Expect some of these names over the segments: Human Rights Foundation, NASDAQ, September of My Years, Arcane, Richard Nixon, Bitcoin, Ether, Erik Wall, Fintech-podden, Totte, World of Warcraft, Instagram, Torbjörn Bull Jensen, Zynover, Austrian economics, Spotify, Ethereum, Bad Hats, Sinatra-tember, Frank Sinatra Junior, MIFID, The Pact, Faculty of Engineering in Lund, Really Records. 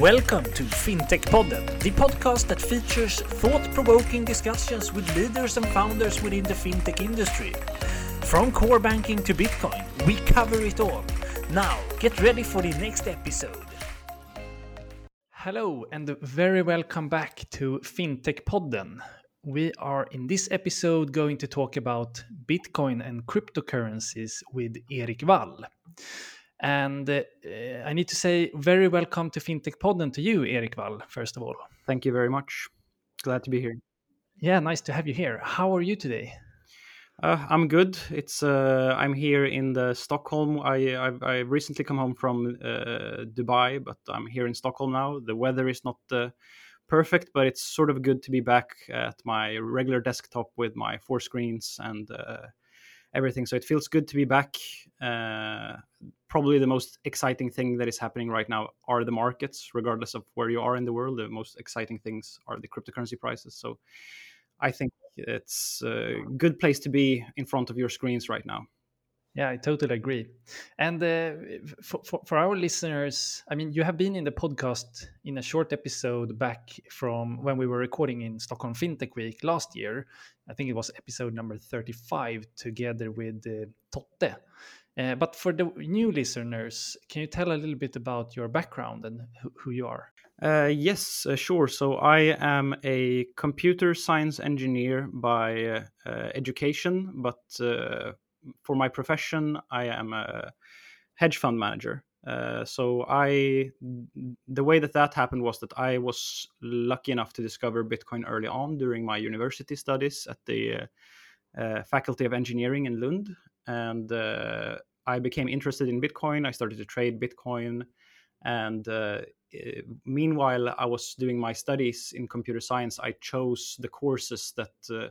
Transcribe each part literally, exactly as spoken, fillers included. Welcome to Fintech-podden, the podcast that features thought-provoking discussions with leaders and founders within the fintech industry. From core banking to Bitcoin, we cover it all. Now, get ready for the next episode. Hello and very welcome back to Fintech-podden. We are in this episode going to talk about Bitcoin and cryptocurrencies with Erik Wall. And uh, I need to say very welcome to Fintech-podden to you, Erik Wall, first of all. Thank you very much. Glad to be here. Yeah, nice to have you here. How are you today? Uh, I'm good. It's uh, I'm here in the Stockholm. I I've, I recently come home from uh, Dubai, but I'm here in Stockholm now. The weather is not uh, perfect, but it's sort of good to be back at my regular desktop with my four screens and uh, everything. So it feels good to be back. Uh, probably the most exciting thing that is happening right now are the markets, regardless of where you are in the world. The most exciting things are the cryptocurrency prices. So I think it's a good place to be in front of your screens right now. Yeah, I totally agree. And uh, for, for, for our listeners, I mean, you have been in the podcast in a short episode back from when we were recording in Stockholm Fintech Week last year. I think it was episode number thirty-five together with uh, Totte. Uh, but for the new listeners, can you tell a little bit about your background and who, who you are? Uh, yes, uh, sure. So I am a computer science engineer by uh, education, but uh, for my profession, I am a hedge fund manager. Uh, so I, the way that that happened was that I was lucky enough to discover Bitcoin early on during my university studies at the uh, uh, Faculty of Engineering in Lund. And uh, I became interested in Bitcoin. I started to trade Bitcoin. And uh, meanwhile, I was doing my studies in computer science. I chose the courses that uh,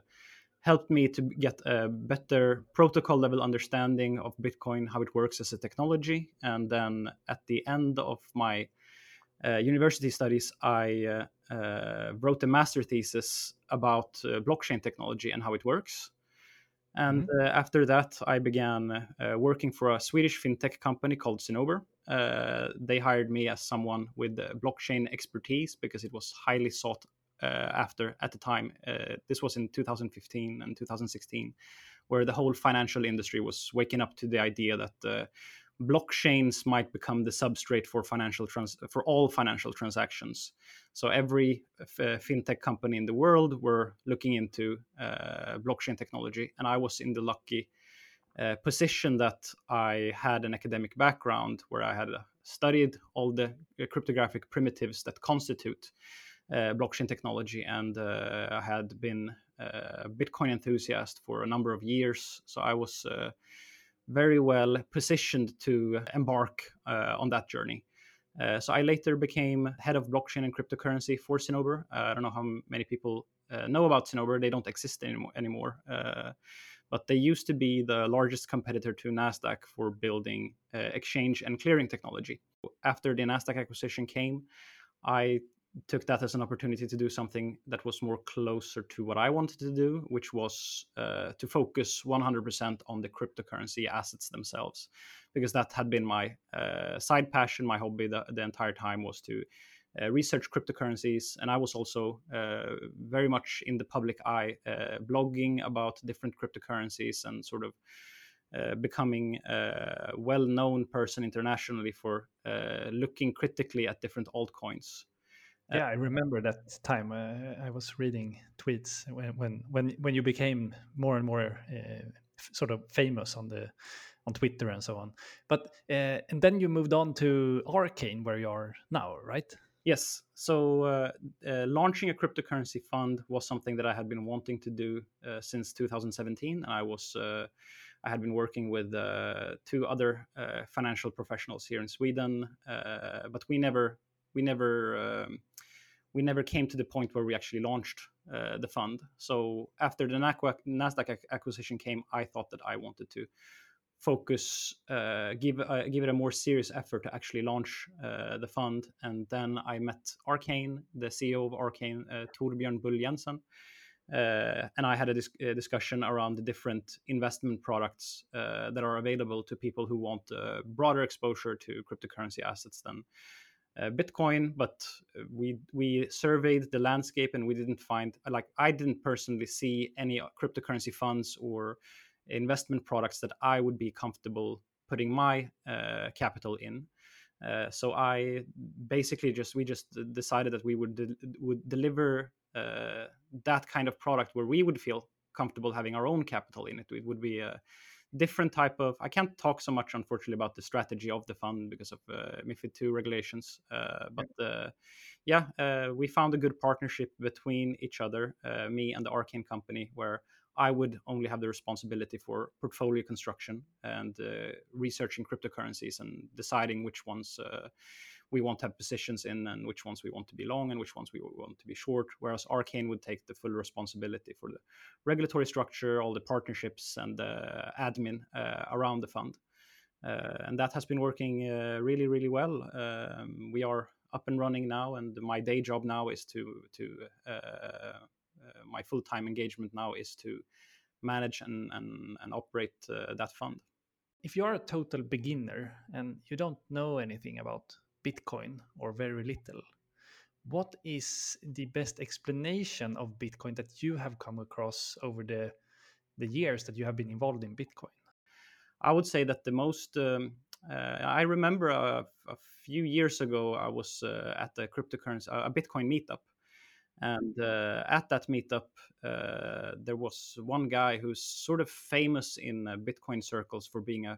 helped me to get a better protocol level understanding of Bitcoin, how it works as a technology. And then at the end of my uh, university studies, I uh, uh, wrote a master thesis about uh, blockchain technology and how it works. And uh, after that, I began uh, working for a Swedish fintech company called Zynover. Uh, they hired me as someone with uh, blockchain expertise because it was highly sought uh, after at the time. Uh, this was in two thousand fifteen and two thousand sixteen, where the whole financial industry was waking up to the idea that uh, blockchains might become the substrate for financial trans- for all financial transactions. So every f- fintech company in the world were looking into uh, blockchain technology, and I was in the lucky uh, position that I had an academic background where I had studied all the cryptographic primitives that constitute uh, blockchain technology, and uh, I had been a Bitcoin enthusiast for a number of years. So I was Uh, very well positioned to embark uh, on that journey. Uh, so I later became head of blockchain and cryptocurrency for Zynover. Uh, I don't know how many people uh, know about Zynover. They don't exist any- anymore. Uh, but they used to be the largest competitor to NASDAQ for building uh, exchange and clearing technology. After the NASDAQ acquisition came, I took that as an opportunity to do something that was more closer to what I wanted to do, which was uh, to focus one hundred percent on the cryptocurrency assets themselves, because that had been my uh, side passion, my hobby the, the entire time was to uh, research cryptocurrencies. And I was also uh, very much in the public eye, uh, blogging about different cryptocurrencies and sort of uh, becoming a well-known person internationally for uh, looking critically at different altcoins. Yeah, I remember that time. Uh, I was reading tweets when when when you became more and more uh, f- sort of famous on the on Twitter and so on. But uh, and then you moved on to Arcane, where you are now, right? Yes. So uh, uh, launching a cryptocurrency fund was something that I had been wanting to do uh, since two thousand seventeen, and I was uh, I had been working with uh, two other uh, financial professionals here in Sweden, uh, but we never. We never um, we never came to the point where we actually launched uh, the fund. So after the NASDAQ acquisition came, I thought that I wanted to focus, uh, give uh, give it a more serious effort to actually launch uh, the fund. And then I met Arcane, the C E O of Arcane, uh, Torbjörn Bull Jensen, uh, and I had a, dis- a discussion around the different investment products uh, that are available to people who want uh, broader exposure to cryptocurrency assets than uh, Bitcoin, but we we surveyed the landscape and we didn't find, like, I didn't personally see any cryptocurrency funds or investment products that I would be comfortable putting my uh, capital in. Uh, so I basically just, we just decided that we would de- would deliver uh, that kind of product where we would feel comfortable having our own capital in it. It would be a different type of, I can't talk so much, unfortunately, about the strategy of the fund because of uh, MIFID two regulations. Uh, but uh, yeah, uh, we found a good partnership between each other, uh, me and the Arcane company, where I would only have the responsibility for portfolio construction and uh, researching cryptocurrencies and deciding which ones uh, we want to have positions in and which ones we want to be long and which ones we want to be short, whereas Arcane would take the full responsibility for the regulatory structure, all the partnerships and the admin uh, around the fund. Uh, and that has been working uh, really, really well. Um, we are up and running now, and my day job now is to... to uh, Uh, my full-time engagement now is to manage and, and, and operate uh, that fund. If you're a total beginner and you don't know anything about Bitcoin or very little, what is the best explanation of Bitcoin that you have come across over the, the years that you have been involved in Bitcoin? I would say that the most... Um, Uh, I remember a, a few years ago, I was uh, at the cryptocurrency, a Bitcoin meetup. And uh, at that meetup, uh, there was one guy who's sort of famous in uh, Bitcoin circles for being a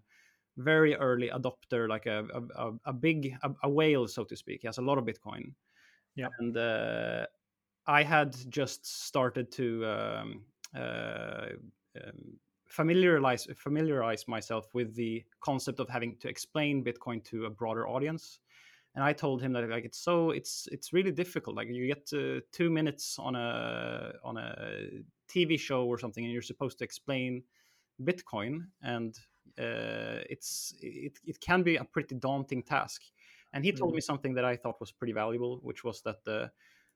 very early adopter, like a a, a big a, a whale, so to speak. He has a lot of Bitcoin. Yeah. And uh, I had just started to um, uh, um, familiarize familiarize myself with the concept of having to explain Bitcoin to a broader audience. And I told him that, like, it's so it's it's really difficult. Like, you get uh, two minutes on a on a T V show or something, and you're supposed to explain Bitcoin, and uh, it's it it can be a pretty daunting task. And he told mm-hmm. me something that I thought was pretty valuable, which was that, uh,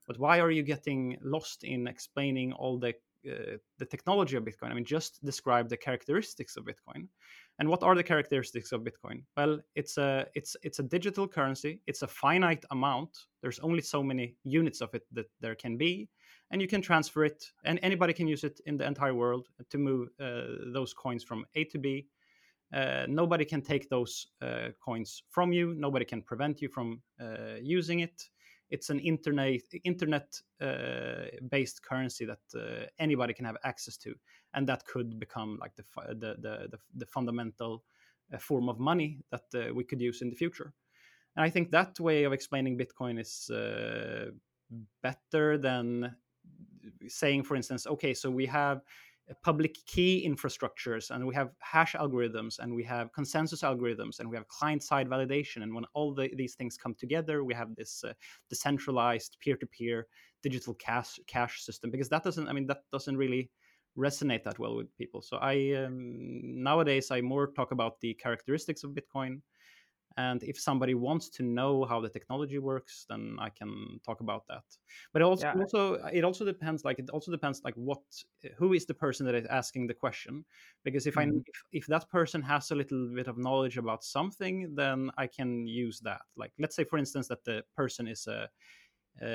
but why are you getting lost in explaining all the uh, the technology of Bitcoin? I mean, just describe the characteristics of Bitcoin. And what are the characteristics of Bitcoin? Well, it's a it's it's a digital currency. It's a finite amount. There's only so many units of it that there can be, and you can transfer it, and anybody can use it in the entire world to move uh, those coins from A to B. Uh, nobody can take those uh, coins from you. Nobody can prevent you from uh, using it. It's an internet internet uh, based currency that uh, anybody can have access to, and that could become like the the the, the, the fundamental uh, form of money that uh, we could use in the future. And I think that way of explaining Bitcoin is uh, better than saying, for instance, okay, so we have public key infrastructures, and we have hash algorithms, and we have consensus algorithms, and we have client-side validation. And when all the, these things come together, we have this uh, decentralized peer-to-peer digital cash cash system. Because that doesn't, I mean, that doesn't really resonate that well with people. So I um, nowadays I more talk about the characteristics of Bitcoin. And if somebody wants to know how the technology works, then I can talk about that. But also, yeah. also it also depends. Like it also depends, like what, who is the person that is asking the question? Because if mm-hmm. I, if, if that person has a little bit of knowledge about something, then I can use that. Like, let's say, for instance, that the person is a, a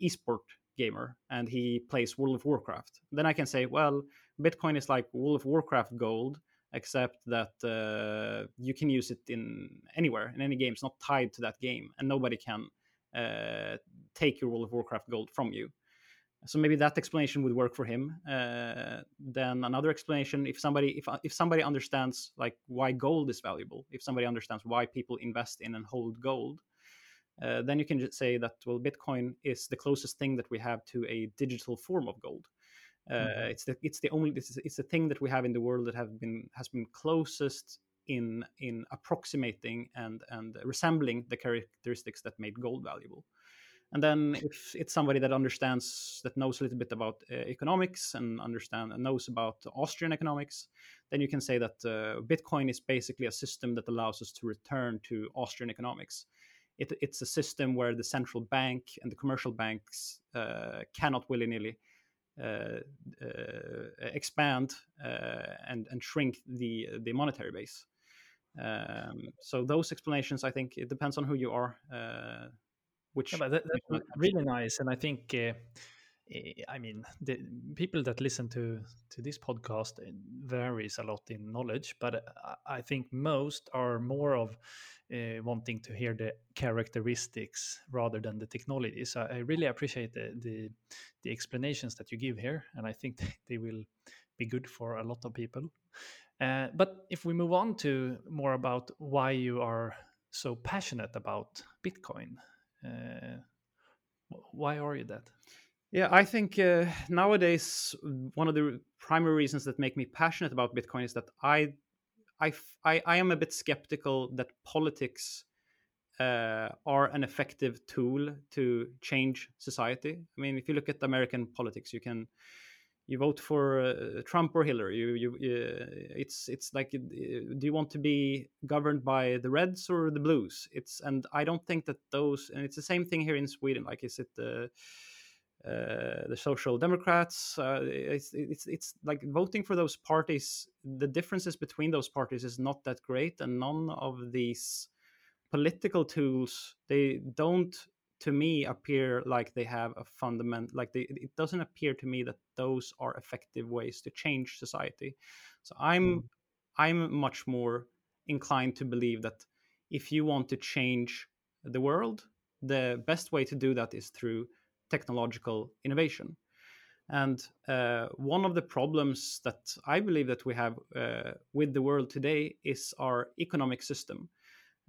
esport gamer and he plays World of Warcraft. Then I can say, well, Bitcoin is like World of Warcraft gold, except that uh, you can use it in anywhere, in any game. It's not tied to that game, and nobody can uh, take your World of Warcraft gold from you. So maybe that explanation would work for him. Uh, then another explanation, if somebody if if somebody understands like why gold is valuable, if somebody understands why people invest in and hold gold, uh, then you can just say that, well, Bitcoin is the closest thing that we have to a digital form of gold. Uh, mm-hmm. It's the it's the only it's, it's the thing that we have in the world that have been has been closest in in approximating and and resembling the characteristics that made gold valuable. And then if it's somebody that understands that knows a little bit about uh, economics and understand and knows about Austrian economics, then you can say that uh, Bitcoin is basically a system that allows us to return to Austrian economics. It, it's a system where the central bank and the commercial banks uh, cannot willy-nilly Uh, uh, expand uh, and and shrink the the monetary base. Um, so those explanations, I think, it depends on who you are. Uh, Which yeah, that, that's really nice. And I think, uh, I mean, the people that listen to, to this podcast varies a lot in knowledge, but I think most are more of uh, wanting to hear the characteristics rather than the technology. So I really appreciate the, the the explanations that you give here, and I think they will be good for a lot of people. Uh, but if we move on to more about why you are so passionate about Bitcoin, uh, why are you that? Yeah, I think uh, nowadays one of the primary reasons that make me passionate about Bitcoin is that I, I, I, I am a bit skeptical that politics uh, are an effective tool to change society. I mean, if you look at American politics, you can you vote for uh, Trump or Hillary. You, you, uh, it's it's like, do you want to be governed by the Reds or the Blues? It's and I don't think that those, and it's the same thing here in Sweden. Like, is it the uh, Uh, the Social Democrats, uh, it's, it's it's like voting for those parties, the differences between those parties is not that great, and none of these political tools, they don't, to me, appear like they have a fundament, like they, it doesn't appear to me that those are effective ways to change society. So I'm, mm. I'm much more inclined to believe that if you want to change the world, the best way to do that is through technological innovation. And uh, one of the problems that I believe that we have uh, with the world today is our economic system.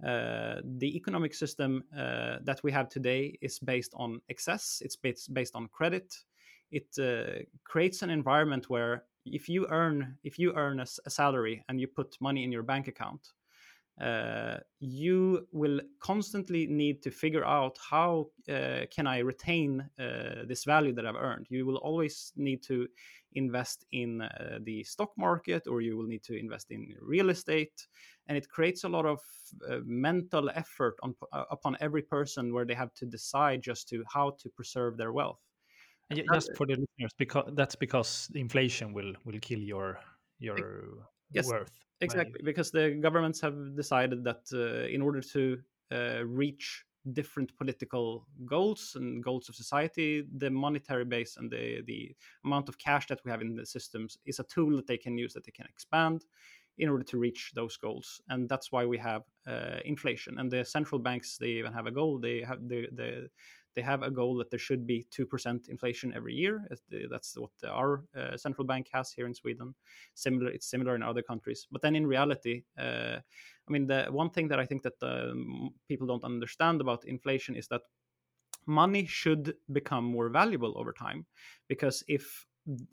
Uh, the economic system uh, that we have today is based on excess, it's based, based on credit. It uh, creates an environment where if you earn, if you earn a, a salary and you put money in your bank account, Uh, you will constantly need to figure out how uh, can I retain uh, this value that I've earned. You will always need to invest in uh, the stock market, or you will need to invest in real estate. And it creates a lot of uh, mental effort on, uh, upon every person where they have to decide just to how to preserve their wealth. And just for the listeners, because that's because inflation will, will kill your your yes. worth. Exactly, because the governments have decided that uh, in order to uh, reach different political goals and goals of society, the monetary base and the, the amount of cash that we have in the systems is a tool that they can use, that they can expand in order to reach those goals. And that's why we have uh, inflation. And the central banks, they even have a goal. They have the, the they have a goal that there should be two percent inflation every year. That's what our uh, central bank has here in Sweden. Similar, it's similar in other countries. But then in reality, uh, I mean, the one thing that I think that um, people don't understand about inflation is that money should become more valuable over time. Because if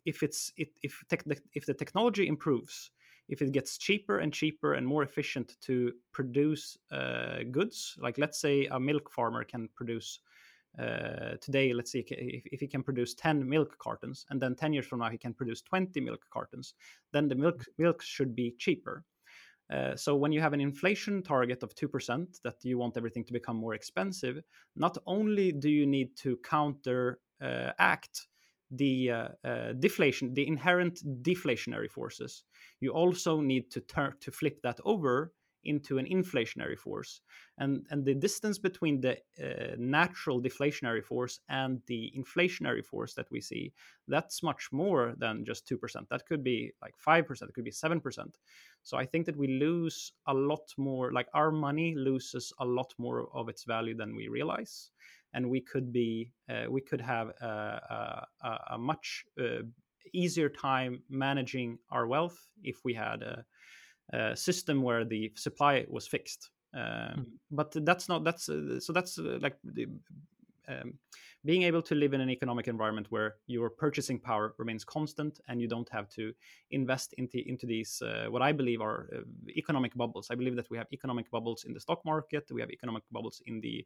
if it's it, if tech, if the technology improves, if it gets cheaper and cheaper and more efficient to produce uh, goods, like let's say a milk farmer can produce Uh, today, let's see if, if he can produce ten milk cartons, and then ten years from now he can produce twenty milk cartons, then the milk milk should be cheaper. Uh, so when you have an inflation target of two percent, that you want everything to become more expensive, not only do you need to counter uh, act the uh, uh, deflation, the inherent deflationary forces, you also need to turn to flip that over into an inflationary force, and and the distance between the uh, natural deflationary force and the inflationary force that we see, that's much more than just two percent. That could be like five percent, it could be seven percent. So I think that we lose a lot more, like our money loses a lot more of its value than we realize, and we could be uh, we could have a, a, a much uh, easier time managing our wealth if we had a Uh, system where the supply was fixed, um, mm. but that's not that's uh, so that's uh, like the, um, being able to live in an economic environment where your purchasing power remains constant and you don't have to invest into into these uh, what I believe are uh, economic bubbles. I believe that we have economic bubbles in the stock market, we have economic bubbles in the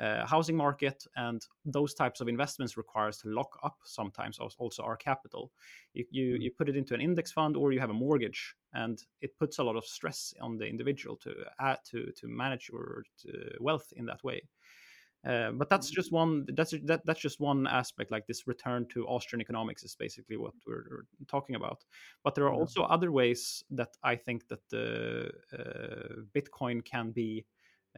uh, housing market, and those types of investments requires to lock up sometimes also our capital. You you, mm. you put it into an index fund, or you have a mortgage. And it puts a lot of stress on the individual to add, to to manage your wealth in that way. Uh, but that's just one. That's that, that's just one aspect. Like this return to Austrian economics is basically what we're, we're talking about. But there are also other ways that I think that the uh, Bitcoin can be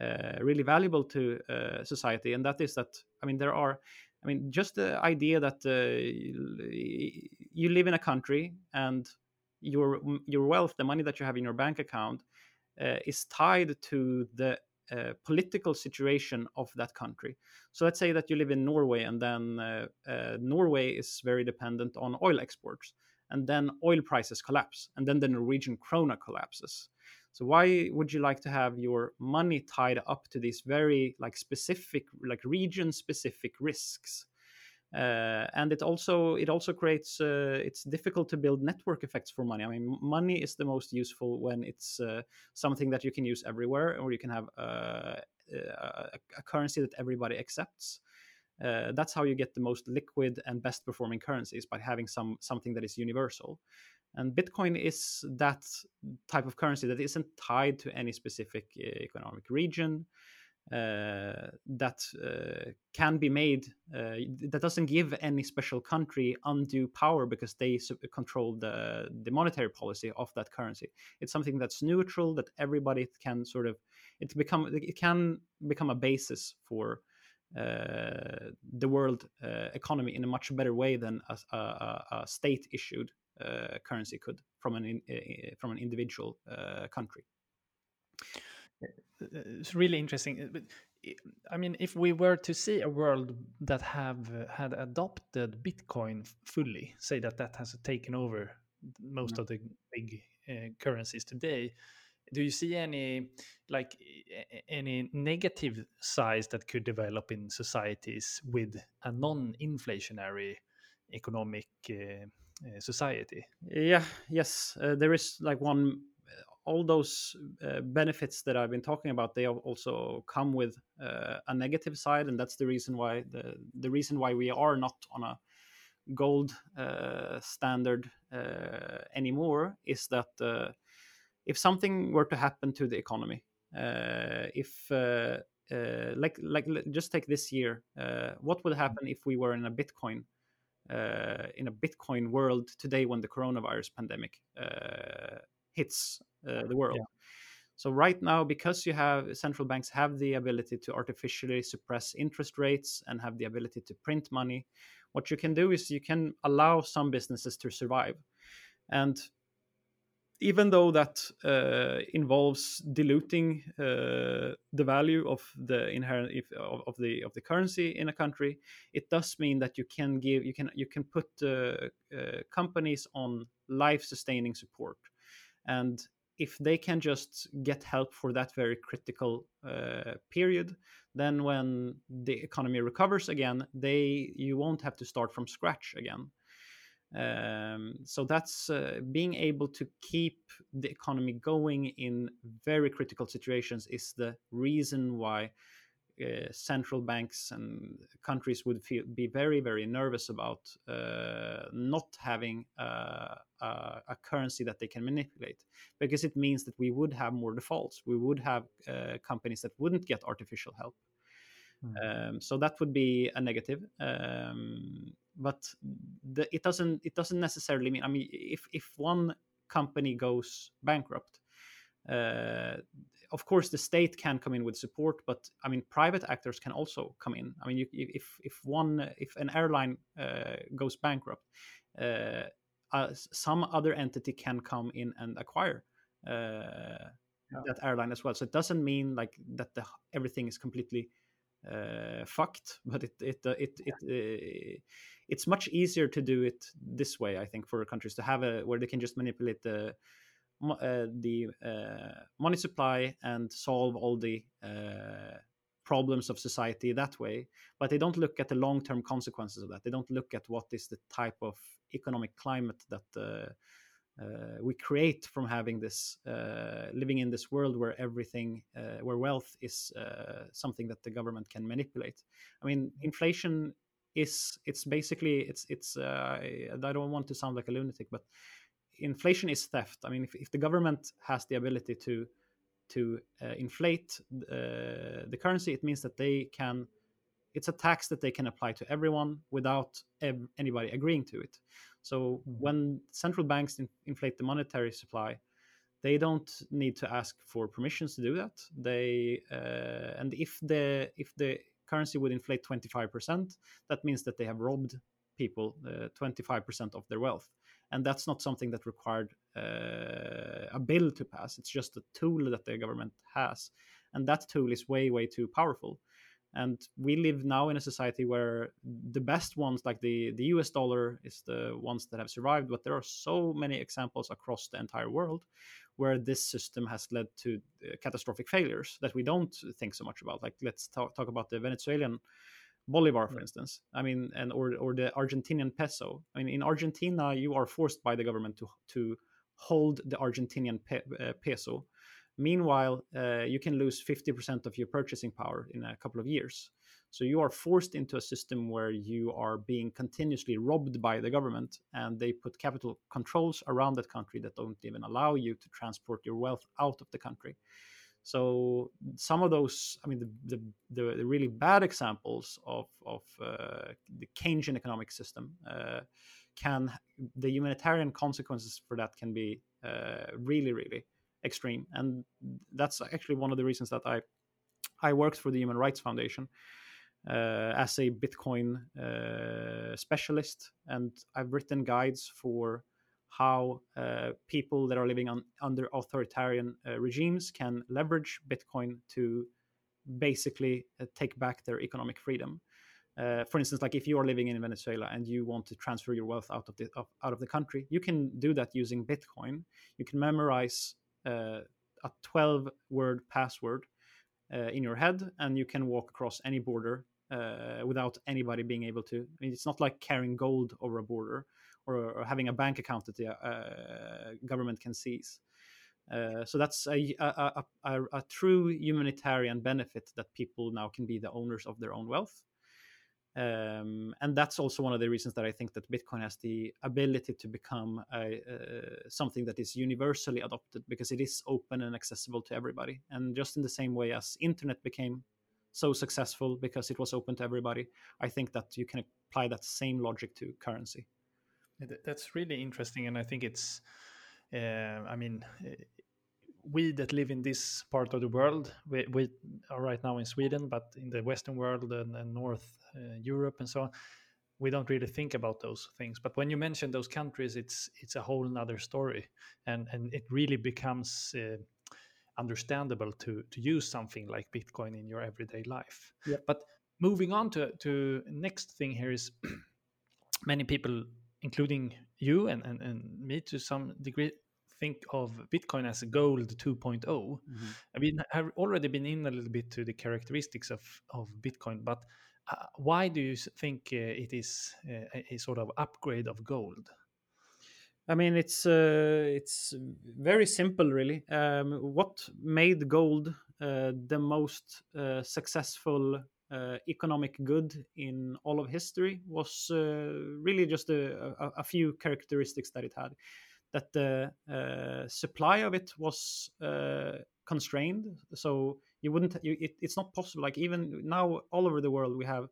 uh, really valuable to uh, society, and that is that I mean there are I mean just the idea that uh, you live in a country and your your wealth, the money that you have in your bank account, uh, is tied to the Uh, political situation of that country. So let's say that you live in Norway, and then uh, uh, Norway is very dependent on oil exports, and then oil prices collapse, and then the Norwegian krona collapses. So why would you like to have your money tied up to these very like specific, like region specific risks? Uh, and it also it also creates uh, it's difficult to build network effects for money. I mean, money is the most useful when it's uh, something that you can use everywhere, or you can have uh, a, a currency that everybody accepts. Uh, that's how you get the most liquid and best performing currencies, by having some something that is universal. And Bitcoin is that type of currency that isn't tied to any specific economic region. Uh, that uh, can be made, uh, that doesn't give any special country undue power because they sub- control the, the monetary policy of that currency. It's something that's neutral, that everybody can sort of, it, become, it can become a basis for uh, the world uh, economy in a much better way than a, a, a state-issued uh, currency could from an, in, from an individual uh, country. It's really interesting. But I mean, if we were to see a world that have had adopted Bitcoin fully, say that that has taken over most mm-hmm. of the big uh, currencies today, do you see any like any negative sides that could develop in societies with a non-inflationary economic uh, uh, society? Yeah. Yes. Uh, there is like one. All those uh, benefits that I've been talking about, they have also come with uh, a negative side, and that's the reason why the the reason why we are not on a gold uh, standard uh, anymore is that uh, if something were to happen to the economy, uh, if uh, uh, like like just take this year, uh, what would happen if we were in a Bitcoin uh, in a Bitcoin world today when the coronavirus pandemic uh, hits? Uh, the world. Yeah. So right now, because you have central banks have the ability to artificially suppress interest rates and have the ability to print money, what you can do is you can allow some businesses to survive. And even though that uh, involves diluting uh, the value of the inherent if, of, of the of the currency in a country, it does mean that you can give you can you can put uh, uh, companies on life-sustaining support. And if they can just get help for that very critical uh, period, then when the economy recovers again, they you won't have to start from scratch again. Um, so that's uh, being able to keep the economy going in very critical situations is the reason why uh, central banks and countries would feel, be very, very nervous about uh, not having uh, Uh, a currency that they can manipulate, because it means that we would have more defaults. We would have uh, companies that wouldn't get artificial help. Mm. Um, so that would be a negative. Um, but the, it doesn't. It doesn't necessarily mean. I mean, if if one company goes bankrupt, uh, of course the state can come in with support. But I mean, private actors can also come in. I mean, you, if if one if an airline uh, goes bankrupt. Uh, Uh, some other entity can come in and acquire uh, yeah. that airline as well. So it doesn't mean like that the, everything is completely uh, fucked, but it it uh, it yeah. it uh, it's much easier to do it this way, I think, for countries to have a where they can just manipulate the uh, the uh, money supply and solve all the uh, problems of society that way. But they don't look at the long-term consequences of that. They don't look at what is the type of economic climate that uh, uh, we create from having this uh, living in this world where everything, uh, where wealth is uh, something that the government can manipulate. I mean, inflation is it's basically it's it's. Uh, I don't want to sound like a lunatic, but inflation is theft. I mean, if, if the government has the ability to to uh, inflate uh, the currency, it means that they can. It's a tax that they can apply to everyone without ev- anybody agreeing to it. So when central banks in- inflate the monetary supply, They don't need to ask for permissions to do that. They uh, and if the if the currency would inflate twenty-five percent, that means that they have robbed people uh, twenty-five percent of their wealth. And that's not something that required uh, a bill to pass. It's just a tool that the government has. And that tool is way, way too powerful. And we live now in a society where the best ones, like the, the U S dollar, is the ones that have survived. But there are so many examples across the entire world where this system has led to uh, catastrophic failures that we don't think so much about. Like, let's talk, talk about the Venezuelan Bolivar, for instance. I mean, and or or the Argentinian peso. I mean, in Argentina, you are forced by the government to to hold the Argentinian pe- uh, peso. Meanwhile, uh, you can lose fifty percent of your purchasing power in a couple of years. So you are forced into a system where you are being continuously robbed by the government, and they put capital controls around that country that don't even allow you to transport your wealth out of the country. So some of those, I mean, the the, the really bad examples of, of uh, the Keynesian economic system, uh, can the humanitarian consequences for that can be uh, really, really extreme. And that's actually one of the reasons that I I worked for the Human Rights Foundation uh, as a Bitcoin uh, specialist, and I've written guides for how uh, people that are living on, under authoritarian uh, regimes can leverage Bitcoin to basically uh, take back their economic freedom. Uh, for instance, like if you are living in Venezuela and you want to transfer your wealth out of the of, out of the country, you can do that using Bitcoin. You can memorize Uh, a twelve-word password uh, in your head, and you can walk across any border uh, without anybody being able to. I mean, it's not like carrying gold over a border or, or having a bank account that the uh, government can seize. Uh, so that's a a, a a true humanitarian benefit that people now can be the owners of their own wealth. Um, and that's also one of the reasons that I think that Bitcoin has the ability to become a, uh, something that is universally adopted, because it is open and accessible to everybody. And just in the same way as internet became so successful because it was open to everybody, I think that you can apply that same logic to currency. That's really interesting. And I think it's, uh, I mean, we that live in this part of the world, we, we are right now in Sweden, but in the Western world and, and North uh, Europe and so on, we don't really think about those things. But when you mention those countries, it's it's a whole nother story, and and it really becomes uh, understandable to to use something like Bitcoin in your everyday life. Yeah. But moving on to to next thing here is many people, including you and, and, and me to some degree, think of Bitcoin as a gold two point oh. Mm-hmm. I mean, I've already been in a little bit to the characteristics of, of Bitcoin, but uh, why do you think uh, it is uh, a sort of upgrade of gold? I mean, it's uh, it's very simple, really. Um, what made gold uh, the most uh, successful uh, economic good in all of history was uh, really just a, a, a few characteristics that it had. That the uh, supply of it was uh, constrained, so you wouldn't. You, it, it's not possible. Like even now, all over the world, we have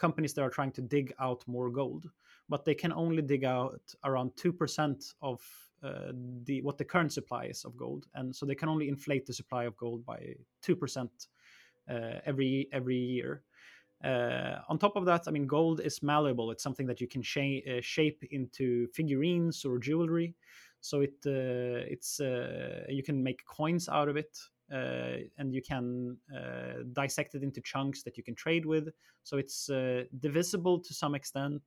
companies that are trying to dig out more gold, but they can only dig out around two percent of uh, the what the current supply is of gold, and so they can only inflate the supply of gold by two percent uh, every every year. Uh, on top of that, I mean, gold is malleable. It's something that you can sh- uh, shape into figurines or jewelry. So it uh, it's uh, you can make coins out of it, uh, and you can uh, dissect it into chunks that you can trade with. So it's uh, divisible to some extent.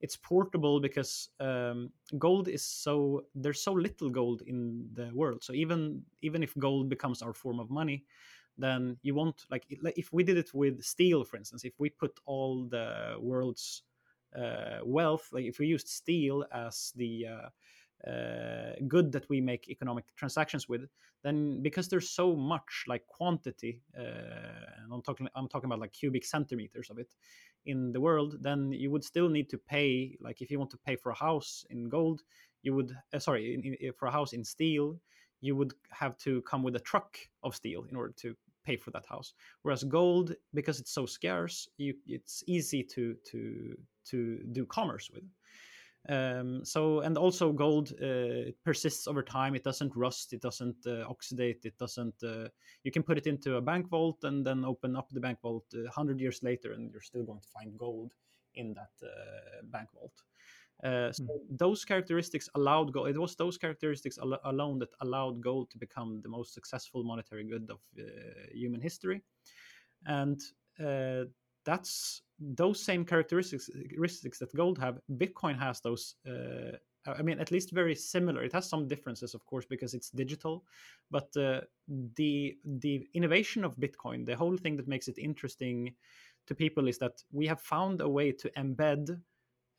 It's portable because um, gold is so there's so little gold in the world. So even even if gold becomes our form of money, then you won't, like if we did it with steel, for instance, if we put all the world's uh, wealth, like if we used steel as the uh, uh, good that we make economic transactions with, then because there's so much like quantity, uh, and I'm talking, I'm talking about like cubic centimeters of it in the world, then you would still need to pay, like if you want to pay for a house in gold, you would, uh, sorry, in, in, for a house in steel, you would have to come with a truck of steel in order to pay for that house. Whereas gold, because it's so scarce, you, it's easy to to to do commerce with. Um, so and also gold uh, it persists over time. It doesn't rust. It doesn't uh, oxidate. It doesn't. Uh, you can put it into a bank vault and then open up the bank vault a uh, hundred years later, and you're still going to find gold in that uh, bank vault. Uh, so mm-hmm. those characteristics allowed gold. It was those characteristics al- alone that allowed gold to become the most successful monetary good of uh, human history, and uh, that's. Those same characteristics, characteristics that gold have, Bitcoin has those, uh, I mean, at least very similar. It has some differences, of course, because it's digital. But uh, the the innovation of Bitcoin, the whole thing that makes it interesting to people is that we have found a way to embed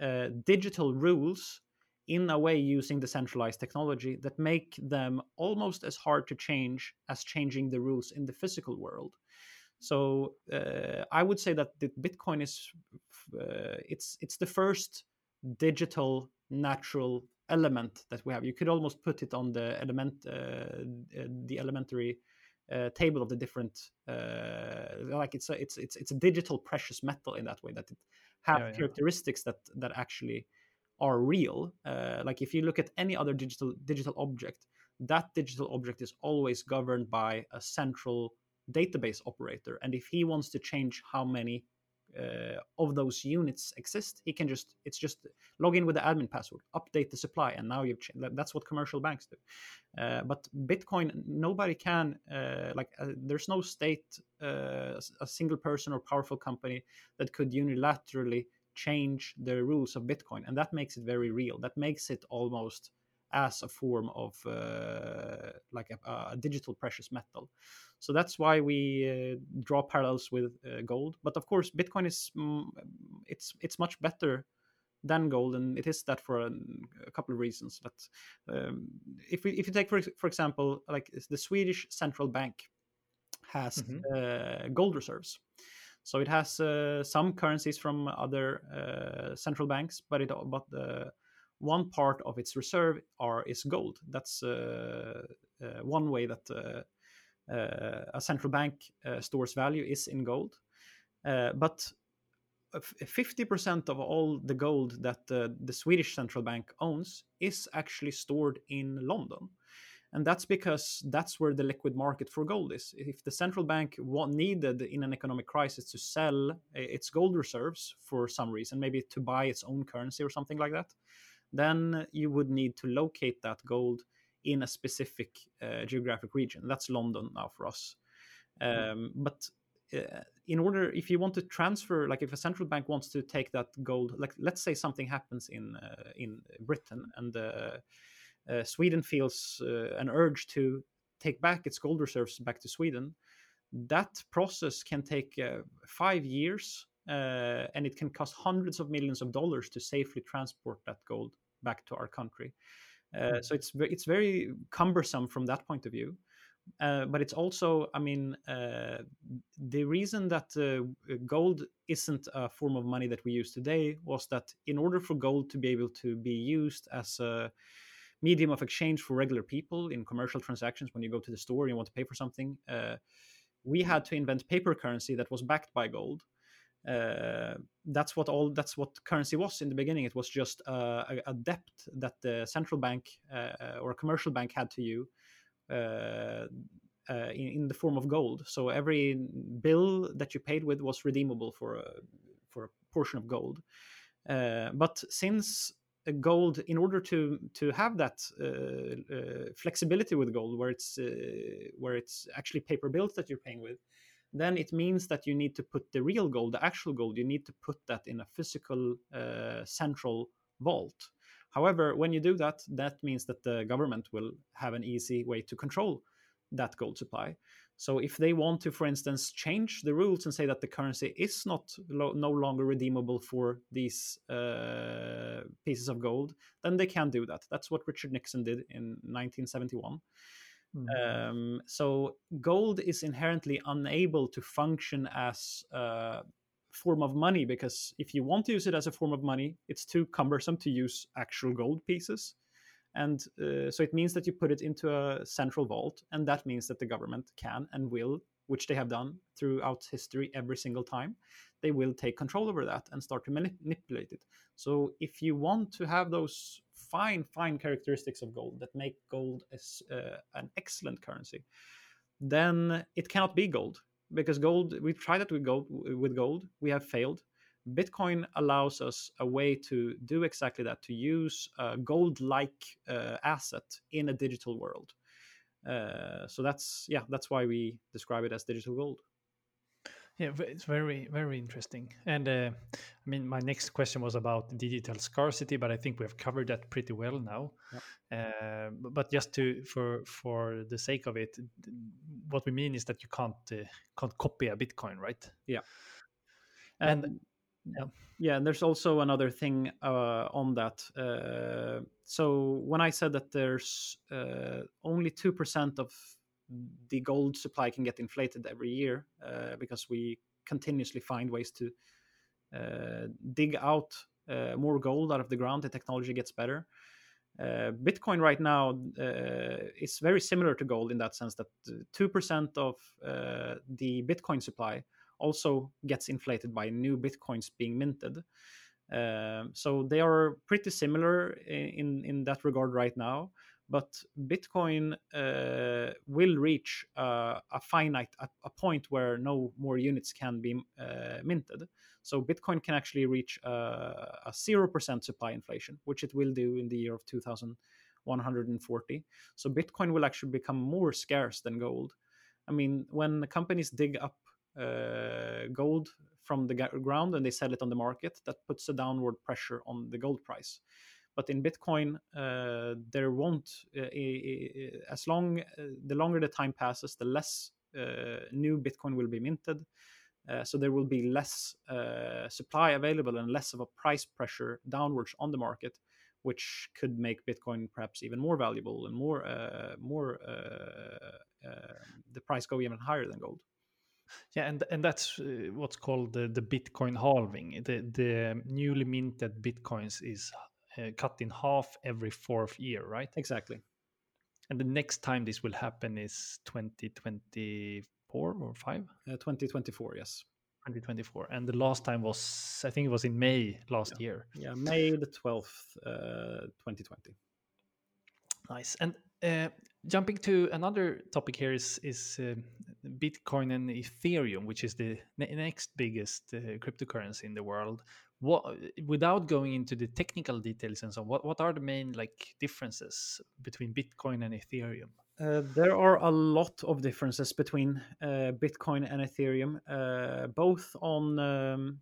uh, digital rules in a way using decentralized technology that make them almost as hard to change as changing the rules in the physical world. So uh, I would say that Bitcoin is uh, it's it's the first digital natural element that we have. You could almost put it on the element uh, the elementary uh, table of the different uh, like it's a, it's it's it's a digital precious metal in that way that it have yeah, yeah. characteristics that that actually are real. Uh, like if you look at any other digital digital object, that digital object is always governed by a central database operator, and if he wants to change how many uh, of those units exist, he can just it's just log in with the admin password, update the supply, and now you've changed. That's what commercial banks do. Uh, but Bitcoin, nobody can uh, like uh, there's no state, uh, a single person or powerful company that could unilaterally change the rules of Bitcoin, and that makes it very real. That makes it almost as a form of uh, like a, a digital precious metal. So that's why we uh, draw parallels with uh, gold. But of course, Bitcoin is mm, it's it's much better than gold, and it is that for a, a couple of reasons. But um, if we if you take for for example, like the Swedish central bank has mm-hmm. uh, gold reserves. So it has uh, some currencies from other uh, central banks, but it but the one part of its reserve are is gold. That's uh, uh, one way that uh, uh, a central bank uh, stores value is in gold. Uh, but fifty percent of all the gold that uh, the Swedish central bank owns is actually stored in London. And that's because that's where the liquid market for gold is. If the central bank needed in an economic crisis to sell its gold reserves for some reason, maybe to buy its own currency or something like that, then you would need to locate that gold in a specific uh, geographic region. That's London now for us. Um, but uh, in order, if you want to transfer, like if a central bank wants to take that gold, like let's say something happens in uh, in Britain and uh, uh, Sweden feels uh, an urge to take back its gold reserves back to Sweden, that process can take uh, five years. Uh, and it can cost hundreds of millions of dollars to safely transport that gold back to our country. Uh, mm-hmm. So it's it's very cumbersome from that point of view. Uh, but it's also, I mean, uh, the reason that uh, gold isn't a form of money that we use today was that in order for gold to be able to be used as a medium of exchange for regular people in commercial transactions, when you go to the store and you want to pay for something, uh, we had to invent paper currency that was backed by gold. Uh, that's what all that's what currency was in the beginning. It was just uh, a, a debt that the central bank uh, or a commercial bank had to you uh, uh, in, in the form of gold. So every bill that you paid with was redeemable for a, for a portion of gold. Uh, but since gold, in order to to have that uh, uh, flexibility with gold, where it's uh, where it's actually paper bills that you're paying with, then it means that you need to put the real gold, the actual gold, you need to put that in a physical uh, central vault. However, when you do that, that means that the government will have an easy way to control that gold supply. So if they want to, for instance, change the rules and say that the currency is not lo- no longer redeemable for these uh, pieces of gold, then they can do that. That's what Richard Nixon did in nineteen seventy-one. Um, so gold is inherently unable to function as a form of money, because if you want to use it as a form of money, it's too cumbersome to use actual gold pieces. And uh, so it means that you put it into a central vault, and that means that the government can and will which they have done throughout history every single time, they will take control over that and start to manipulate it. So if you want to have those fine, fine characteristics of gold that make gold as, uh, an excellent currency, then it cannot be gold, because gold, we've tried it with gold, with gold, we have failed. Bitcoin allows us a way to do exactly that, to use a gold-like uh, asset in a digital world. Uh, so that's, yeah, that's why we describe it as digital gold. Yeah, it's very, very interesting. And uh, I mean, my next question was about digital scarcity, but I think we have covered that pretty well now. Yeah. Uh, but just to, for for the sake of it, what we mean is that you can't uh, can't copy a Bitcoin, right? Yeah. And um, yeah, yeah, and there's also another thing uh, on that. Uh, so when I said that there's uh, only two percent of the gold supply can get inflated every year uh, because we continuously find ways to uh, dig out uh, more gold out of the ground. The technology gets better. Uh, Bitcoin right now uh, is very similar to gold in that sense that two percent of uh, the Bitcoin supply also gets inflated by new Bitcoins being minted. Uh, so they are pretty similar in, in that regard right now. But Bitcoin uh, will reach uh, a finite, a, a point where no more units can be uh, minted. So Bitcoin can actually reach uh, a zero percent supply inflation, which it will do in the year of two thousand one hundred forty. So Bitcoin will actually become more scarce than gold. I mean, when companies dig up uh, gold from the ground and they sell it on the market, that puts a downward pressure on the gold price. But in Bitcoin, uh, there won't, uh, as long, uh, the longer the time passes, the less uh, new Bitcoin will be minted. Uh, so there will be less uh, supply available and less of a price pressure downwards on the market, which could make Bitcoin perhaps even more valuable and more, uh, more uh, uh, the price go even higher than gold. Yeah, and and that's uh, what's called the, the Bitcoin halving. The, the newly minted Bitcoins is Uh, cut in half every fourth year, right? Exactly. And the next time this will happen is twenty twenty-four or five? Uh, twenty twenty-four, yes. twenty twenty-four. And the last time was, I think it was in May last yeah. year. Yeah, May the twelfth, uh, twenty twenty. Nice. And uh, jumping to another topic here is, is uh, Bitcoin and Ethereum, which is the ne- next biggest uh, cryptocurrency in the world. What, without going into the technical details and so on, what, what are the main like differences between Bitcoin and Ethereum? Uh, there are a lot of differences between uh, Bitcoin and Ethereum, uh, both on um,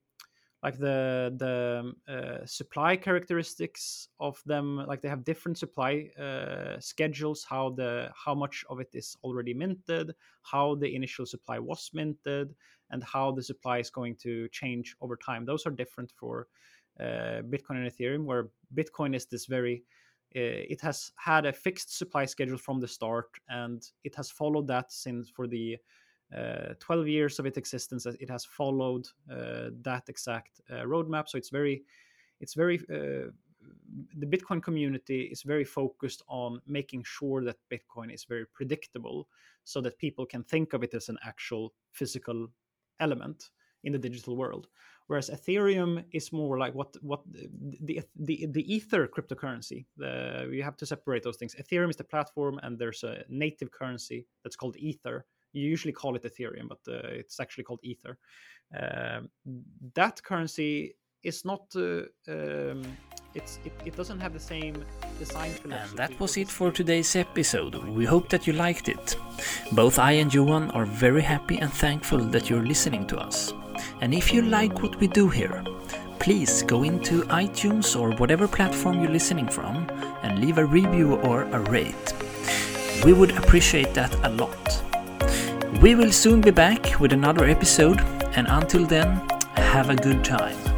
like the the uh, supply characteristics of them. Like they have different supply uh, schedules, how the how much of it is already minted, how the initial supply was minted, and how the supply is going to change over time. Those are different for uh, Bitcoin and Ethereum, where Bitcoin is this very, uh, it has had a fixed supply schedule from the start, and it has followed that since for the uh, twelve years of its existence. It has followed uh, that exact uh, roadmap. So it's very, it's very, uh, the Bitcoin community is very focused on making sure that Bitcoin is very predictable so that people can think of it as an actual physical element in the digital world, whereas Ethereum is more like what what the the the Ether cryptocurrency. The, you have to separate those things. Ethereum is the platform, and there's a native currency that's called Ether. You usually call it Ethereum, but uh, it's actually called Ether. Um, that currency is not. Uh, um, It's, it, it doesn't have the same design philosophy. And that was it for today's episode. We hope that you liked it. Both I and Johan are very happy and thankful that you're listening to us. And if you like what we do here, please go into iTunes or whatever platform you're listening from and leave a review or a rate. We would appreciate that a lot. We will soon be back with another episode, and until then, have a good time.